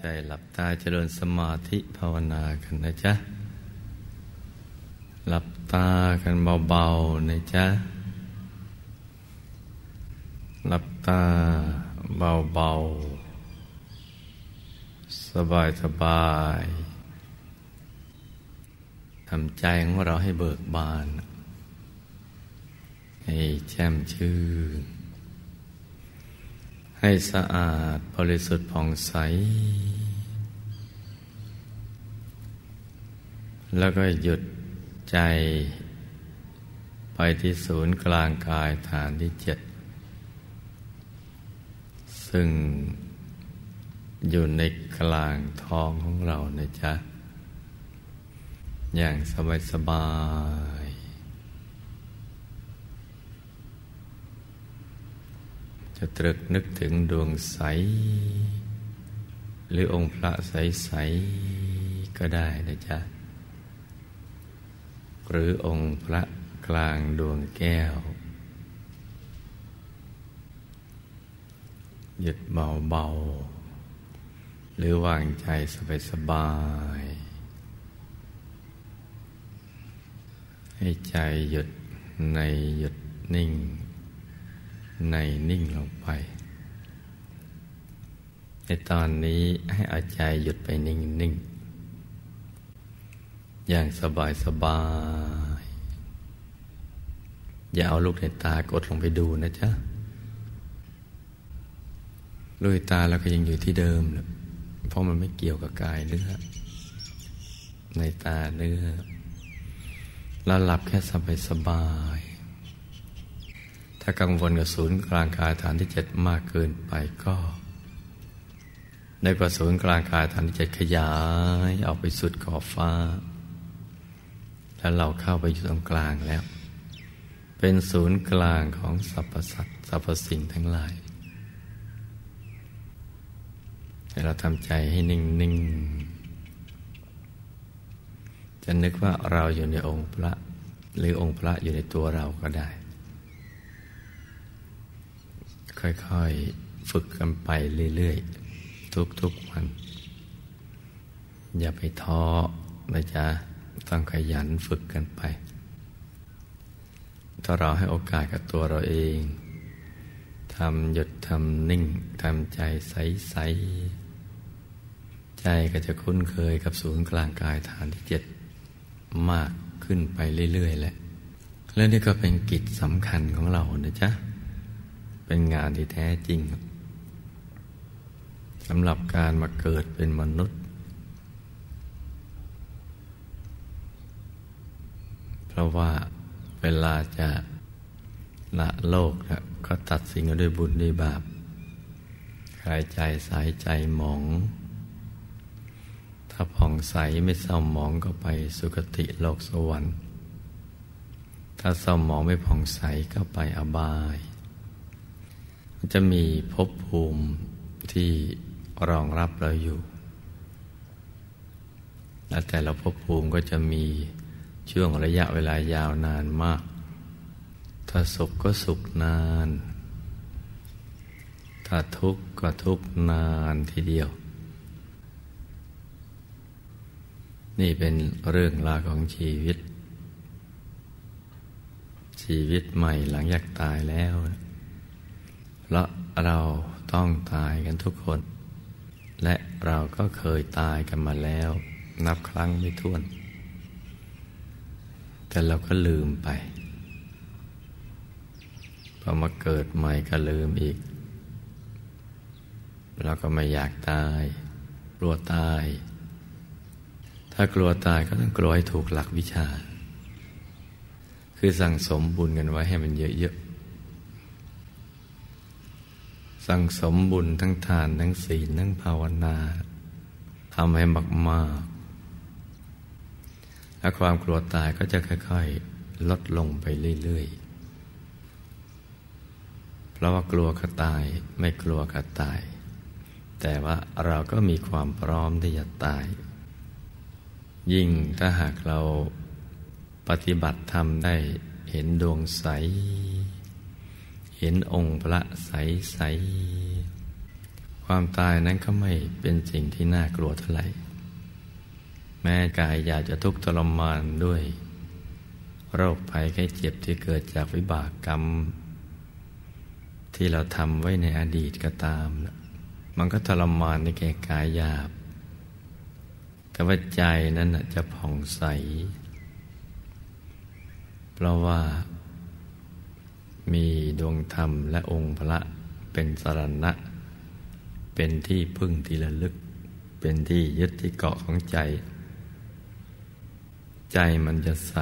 ใจหลับตาเจริญสมาธิภาวนากันนะจ๊ะหลับตากันเบาๆนะจ๊ะหลับตาเบาๆสบายๆทำใจของเราให้เบิกบานให้แช่มชื่นให้สะอาดบริสุทธิ์ผ่องใสแล้วก็หยุดใจไปที่ศูนย์กลางกายฐานที่7ซึ่งอยู่ในกลางท้องของเรานะจ๊ะอย่างสบายๆจะตรึกนึกถึงดวงใสหรือองค์พระใสๆก็ได้นะจ๊ะหรือองค์พระกลางดวงแก้วหยุดเบาๆหรือวางใจสบายๆให้ใจหยุดในหยุดนิ่งในนิ่งลงไปในตอนนี้ให้เอาใจหยุดไปนิ่งๆอย่างสบายๆอย่าเอาลูกในตากดลงไปดูนะจ๊ะด้วยตาเราก็ยังอยู่ที่เดิมนะเพราะมันไม่เกี่ยวกับกายเนื้อในตาเนื้อเราหลับแค่สบายๆถ้ากังวลกับศูนย์กลางกายฐานที่7มากเกินไปก็ได้กว่าศูนย์กลางกายฐานที่7ขยายออกไปสุดขอบฟ้าแล้วเราเข้าไปอยู่ตรงกลางแล้วเป็นศูนย์กลางของสรรพสัตว์สรรพสิ่งทั้งหลายให้เราทำใจให้นิ่งๆจะนึกว่าเราอยู่ในองค์พระหรือองค์พระอยู่ในตัวเราก็ได้ค่อยๆฝึกกันไปเรื่อยๆทุกๆวันอย่าไปท้อนะจ๊ะต้องขยันฝึกกันไปถ้าเราให้โอกาสกับตัวเราเองทำหยุดทำนิ่งทำใจใสๆใจก็จะคุ้นเคยกับศูนย์กลางกายฐานที่7มากขึ้นไปเรื่อยๆแหละและนี่ก็เป็นกิจสำคัญของเรานะจ๊ะเป็นงานที่แท้จริงสำหรับการมาเกิดเป็นมนุษย์เพราะว่าเวลาจะละโลกนะก็ตัดสิ่งด้วยบุญด้วยบาปกายใจสายใจหมองถ้าผ่องใสไม่เศร้าหมองก็ไปสุคติโลกสวรรค์ถ้าเศร้าหมองไม่ผ่องใสก็ไปอบายมันจะมีภพภูมิที่รองรับเราอยู่และแต่ละภพภูมิก็จะมีช่วงระยะเวลายาวนานมากถ้าสุขก็สุขนานถ้าทุกข์ก็ทุกข์นานทีเดียวนี่เป็นเรื่องราวของชีวิตใหม่หลังจากตายแล้วและเราต้องตายกันทุกคนและเราก็เคยตายกันมาแล้วนับครั้งไม่ถ้วนแต่เราก็ลืมไปพอมาเกิดใหม่ก็ลืมอีกเราก็ไม่อยากตายกลัวตายถ้ากลัวตายก็ต้องกลัวให้ถูกหลักวิชาคือสั่งสมบุญกันไว้ให้มันเยอะๆสั่งสมบุญทั้งทานทั้งศีลทั้งภาวนาทำให้มากๆและความกลัวตายก็จะค่อยๆลดลงไปเรื่อยๆเพราะว่ากลัวก็ตายไม่กลัวก็ตายแต่ว่าเราก็มีความพร้อมที่จะตายยิ่งถ้าหากเราปฏิบัติธรรมได้เห็นดวงใสเห็นองค์พระใสๆค ความตายนั้นก็ไม่เป็นสิ่งที่น่ากลัวเท่าไหร่แม้กายอยากจะทุกข์ทรมานด้วยโรคภัยไข้เจ็บที่เกิดจากวิบากกรรมที่เราทำไว้ในอดีตก็ตามมันก็ทรมานในแก่กายหยาบแต่ว่าใจนั้นจะผ่องใสเพราะว่ามีดวงธรรมและองค์พระเป็นสรณะเป็นที่พึ่งที่ระลึกเป็นที่ยึดที่เกาะของใจใจมันจะใส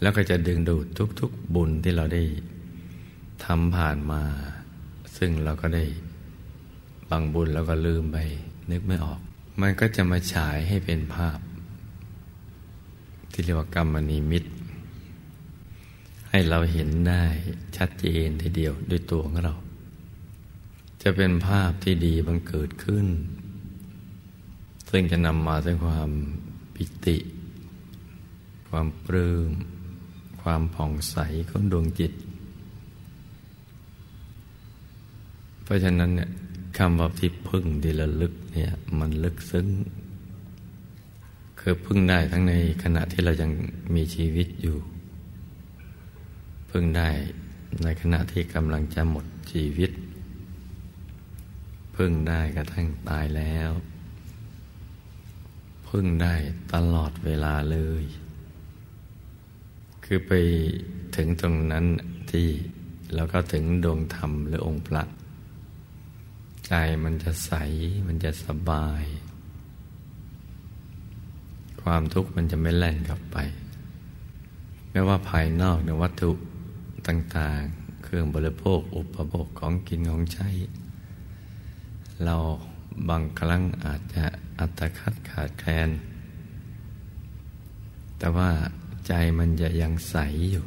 แล้วก็จะดึงดูดทุกๆบุญที่เราได้ทำผ่านมาซึ่งเราก็ได้บางบุญเราก็ลืมไปนึกไม่ออกมันก็จะมาฉายให้เป็นภาพที่เรียกว่ากรรมนิมิตให้เราเห็นได้ชัดเจนทีเดียวด้วยตัวของเราจะเป็นภาพที่ดีบังเกิดขึ้นซึ่งจะนำมาซึ่งความปิติความปลื้มความผ่องใสของดวงจิตเพราะฉะนั้นเนี่ยคำว่าที่พึ่งที่ระลึกเนี่ยมันลึกซึ้งคือพึ่งได้ทั้งในขณะที่เรายังมีชีวิตอยู่พึ่งได้ในขณะที่กำลังจะหมดชีวิตพึ่งได้กระทั่งตายแล้วพึ่งได้ตลอดเวลาเลยคือไปถึงตรงนั้นที่เราก็ถึงดวงธรรมหรือองค์พระใจมันจะใสมันจะสบายความทุกข์มันจะไม่แล่นกลับไปแม้ว่าภายนอกในวัตถุต่างๆเครื่องบริโภคอุปโภคของกินของใช้เราบางครั้งอาจจะอัตคัดขาดแคลนแต่ว่าใจมันจะยังใสอยู่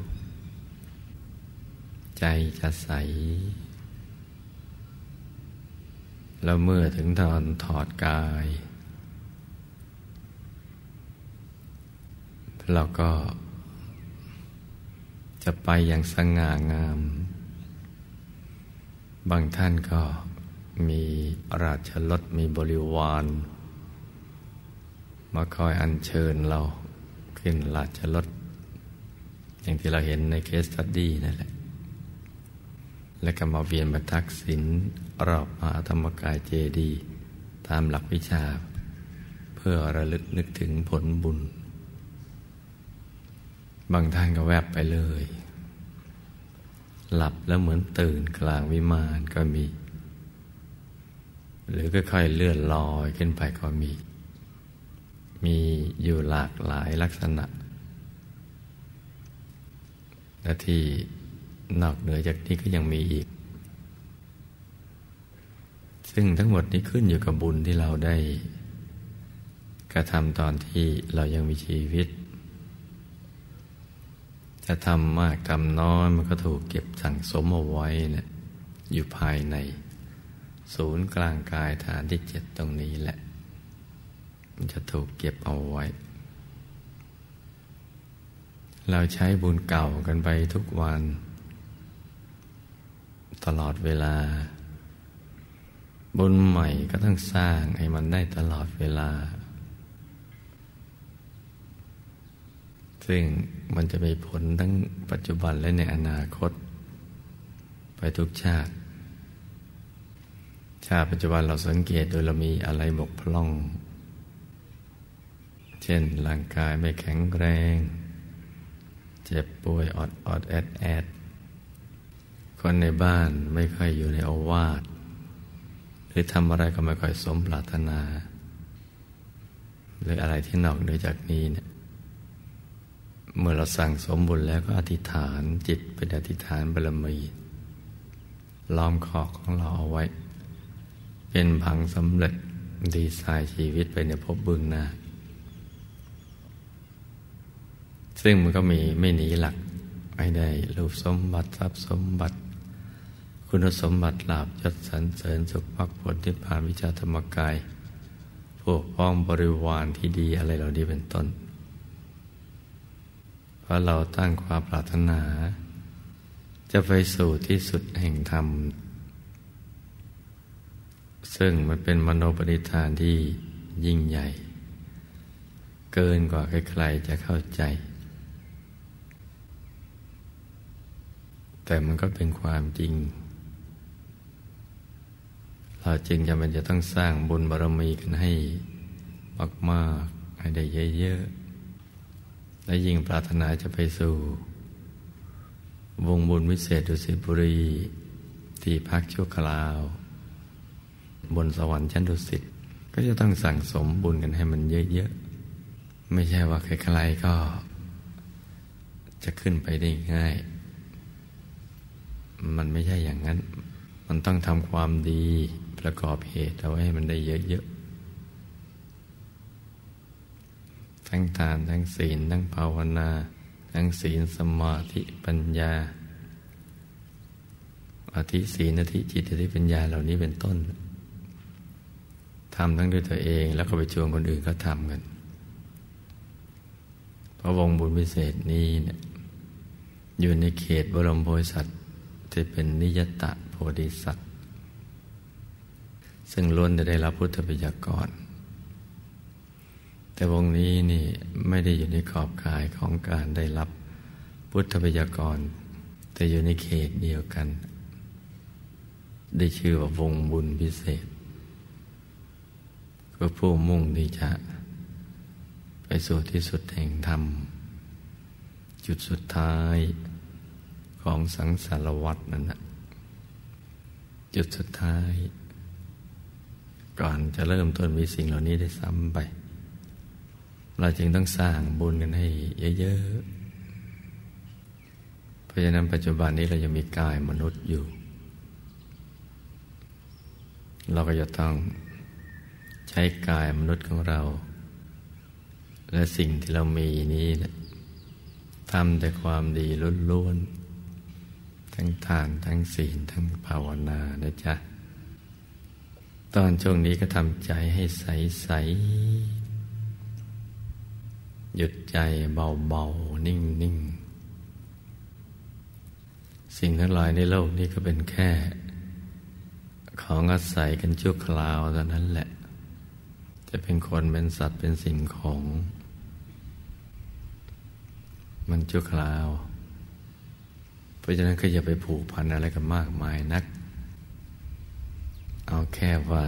ใจจะใสแล้วเมื่อถึงตอนถอดกายเราก็จะไปอย่างสง่างามบางท่านก็มีราชรถมีบริวารมาคอยอัญเชิญเราขึ้นราชรถอย่างที่เราเห็นในเคสสตั๊ดดี้นั่นแหละและก็มาเวียนมาทักษิณรอบมหาธรรมกายเจดีย์ตามหลักวิชาเพื่อระลึกนึกถึงผลบุญบางท่านก็แวบไปเลยหลับแล้วเหมือนตื่นกลางวิมานก็มีหรือค่อยๆเลื่อนลอยขึ้นไปก็มีอยู่หลากหลายลักษณะและที่นอกเหนือจากนี้ก็ยังมีอีกซึ่งทั้งหมดนี้ขึ้นอยู่กับบุญที่เราได้กระทำตอนที่เรายังมีชีวิตจะทำมากทำน้อยมันก็ถูกเก็บสั่งสมเอาไว้นะอยู่ภายในศูนย์กลางกายฐานที่7ตรงนี้แหละมันจะถูกเก็บเอาไว้เราใช้บุญเก่ากันไปทุกวันตลอดเวลาบุญใหม่ก็ต้องสร้างให้มันได้ตลอดเวลาซึ่งมันจะมีผลทั้งปัจจุบันและในอนาคตไปทุกชาติชาติปัจจุบันเราสังเกตโดยเรามีอะไรบกพร่องเช่นร่างกายไม่แข็งแรงเจ็บป่วยอดแอดคนในบ้านไม่ค่อยอยู่ในโอวาทหรือทำอะไรก็ไม่ค่อยสมปรารถนาหรืออะไรที่นอกเหนือจากนี้เนี่ยเมื่อเราสั่งสมบุญแล้วก็อธิษฐานจิตเป็นอธิษฐานบารมีล้อมขอบของเราเอาไว้เป็นผังสำเร็จดีไซน์ชีวิตไปในภพเบื้องหน้าซึ่งมันก็มีไม่หนีหลักไม่ได้รูปสมบัติทรัพย์สมบัติคุณสมบัติลาภยศสรรเสริญสุขภาพผลที่ผ่านวิชาธรรมกายพวกพ้องบริวารที่ดีอะไรเหล่านี้เป็นต้นเพราะเราตั้งความปรารถนาจะไปสู่ที่สุดแห่งธรรม ซึ่งมันเป็นมโนปณิธานที่ยิ่งใหญ่เกินกว่าใครๆจะเข้าใจแต่มันก็เป็นความจริงเราจริงจำเป็นจะต้องสร้างบุญบารมีกันให้มากๆให้ได้เยอะๆและยิ่งปรารถนาจะไปสู่วงบุญวิเศษดุสิตบุรีที่พักชั่วคราวบนสวรรค์ชั้นดุสิตก็จะต้องสั่งสมบุญกันให้มันเยอะๆไม่ใช่ว่าใครๆก็จะขึ้นไปได้ง่ายมันไม่ใช่อย่างนั้นมันต้องทำความดีประกอบเหตุเอาไว้ให้มันได้เยอะๆทั้งทานทั้งศีลทั้งภาวนาทั้งศีลสมาธิปัญญาอธิศีลอธิจิตอธิปัญญาเหล่านี้เป็นต้นทำทั้งด้วยตัวเองแล้วก็ไปชวนคนอื่นก็ทำกันเพราะวงบุญวิเศษนี้เนี่ยอยู่ในเขตบรมโพธิสัตว์ที่เป็นนิยตะโพธิสัตว์ซึ่งล้วนจะได้รับพุทธบัญญัติก่อนแต่วงนี้นี่ไม่ได้อยู่ในขอบข่ายของการได้รับพุทธบัญญัติก่อนแต่อยู่ในเขตเดียวกันได้ชื่อว่าวงบุญพิเศษก็ผู้มุ่งที่จะไปสู่ที่สุดแห่งธรรมจุดสุดท้ายของสังสารวัฏนั่นแหละจุดสุดท้ายก่อนจะเริ่มต้นมีสิ่งเหล่านี้ได้ซ้ำไปเราจึงต้องสร้างบุญกันให้เยอะๆเพราะฉะนั้นปัจจุบันนี้เรายังมีกายมนุษย์อยู่เราก็จะต้องใช้กายมนุษย์ของเราและสิ่งที่เรามีนี้นะทำแต่ความดีล้วนๆทั้งทานทั้งศีลทั้งภาวนานะจ๊ะตอนช่วงนี้ก็ทำใจให้ใสๆหยุดใจเบาๆนิ่งๆสิ่งทั้งหลายในโลกนี้ก็เป็นแค่ของอาศัยกันชั่วคราวเท่านั้นแหละจะเป็นคนเป็นสัตว์เป็นสิ่งของมันชั่วคราวเพราะฉะนั้นก็อย่าไปผูกพันอะไรกันมากมายนักเอาแค่ว่า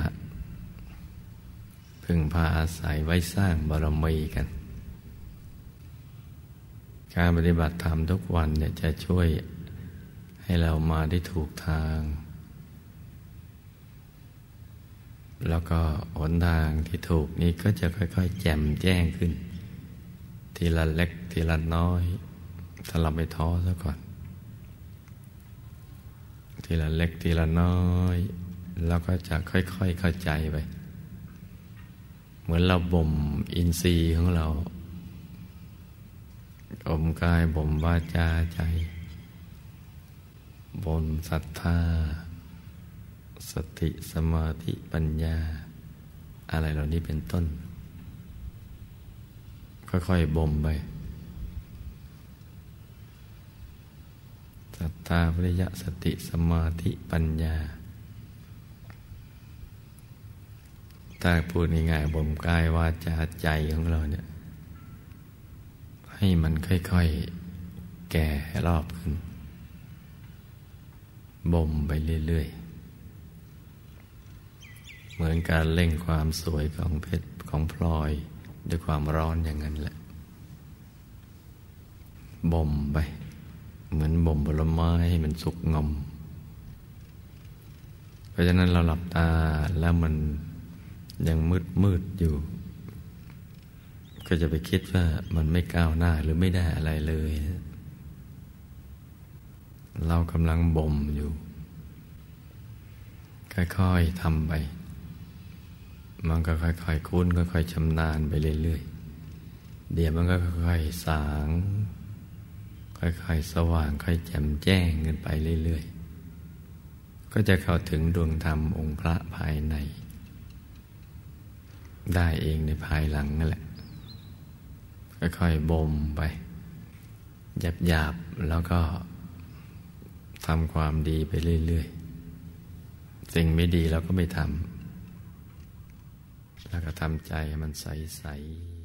พึ่งพาอาศัยไว้สร้างบารมีกันการปฏิบัติธรรมทุกวันเนี่ยจะช่วยให้เรามาได้ถูกทางแล้วก็หนทางที่ถูกนี้ก็จะค่อยๆแจ่มแจ้งขึ้นทีละเล็กทีละน้อยถ้าเราไม่ท้อซะก่อนทีละเล็กทีละน้อยแล้วก็จะค่อยๆเข้าใจไปเหมือนเราบ่มอินทรีย์ของเราบ่มกายบ่มวาจาใจบ่มศรัทธาสติสมาธิปัญญาอะไรเหล่านี้เป็นต้นค่อยๆบ่มไปศรัทธาวิริยะสติสมาธิปัญญาถ้าพูดง่ายๆบ่มกายวาจาใจของเราเนี่ยให้มันค่อยๆแก่รอบขึ้นบ่มไปเรื่อยๆเหมือนการเล่งความสวยของเพชรของพลอยด้วยความร้อนอย่างนั้นแหละบ่มไปเหมือนบ่มผลไม้ให้มันสุกงอมเพราะฉะนั้นเราหลับตาแล้วมันยังมืดอยู่ก็จะไปคิดว่ามันไม่ก้าวหน้าหรือไม่ได้อะไรเลยเรากำลังบ่มอยู่ค่อยๆทำไปมันก็ค่อยๆคุ้นค่อยๆชำนาญไปเรื่อยๆเดี๋ยวมันก็ค่อยๆสางค่อยๆสว่างค่อยแจ่มแจ้งกันไปเรื่อยๆก็จะเข้าถึงดวงธรรมองค์พระภายในได้เองในภายหลังนั่นแหละค่อยๆบ่มไปหยาบๆแล้วก็ทำความดีไปเรื่อยๆสิ่งไม่ดีเราก็ไม่ทำ แล้วก็ทำใจให้มันใสๆ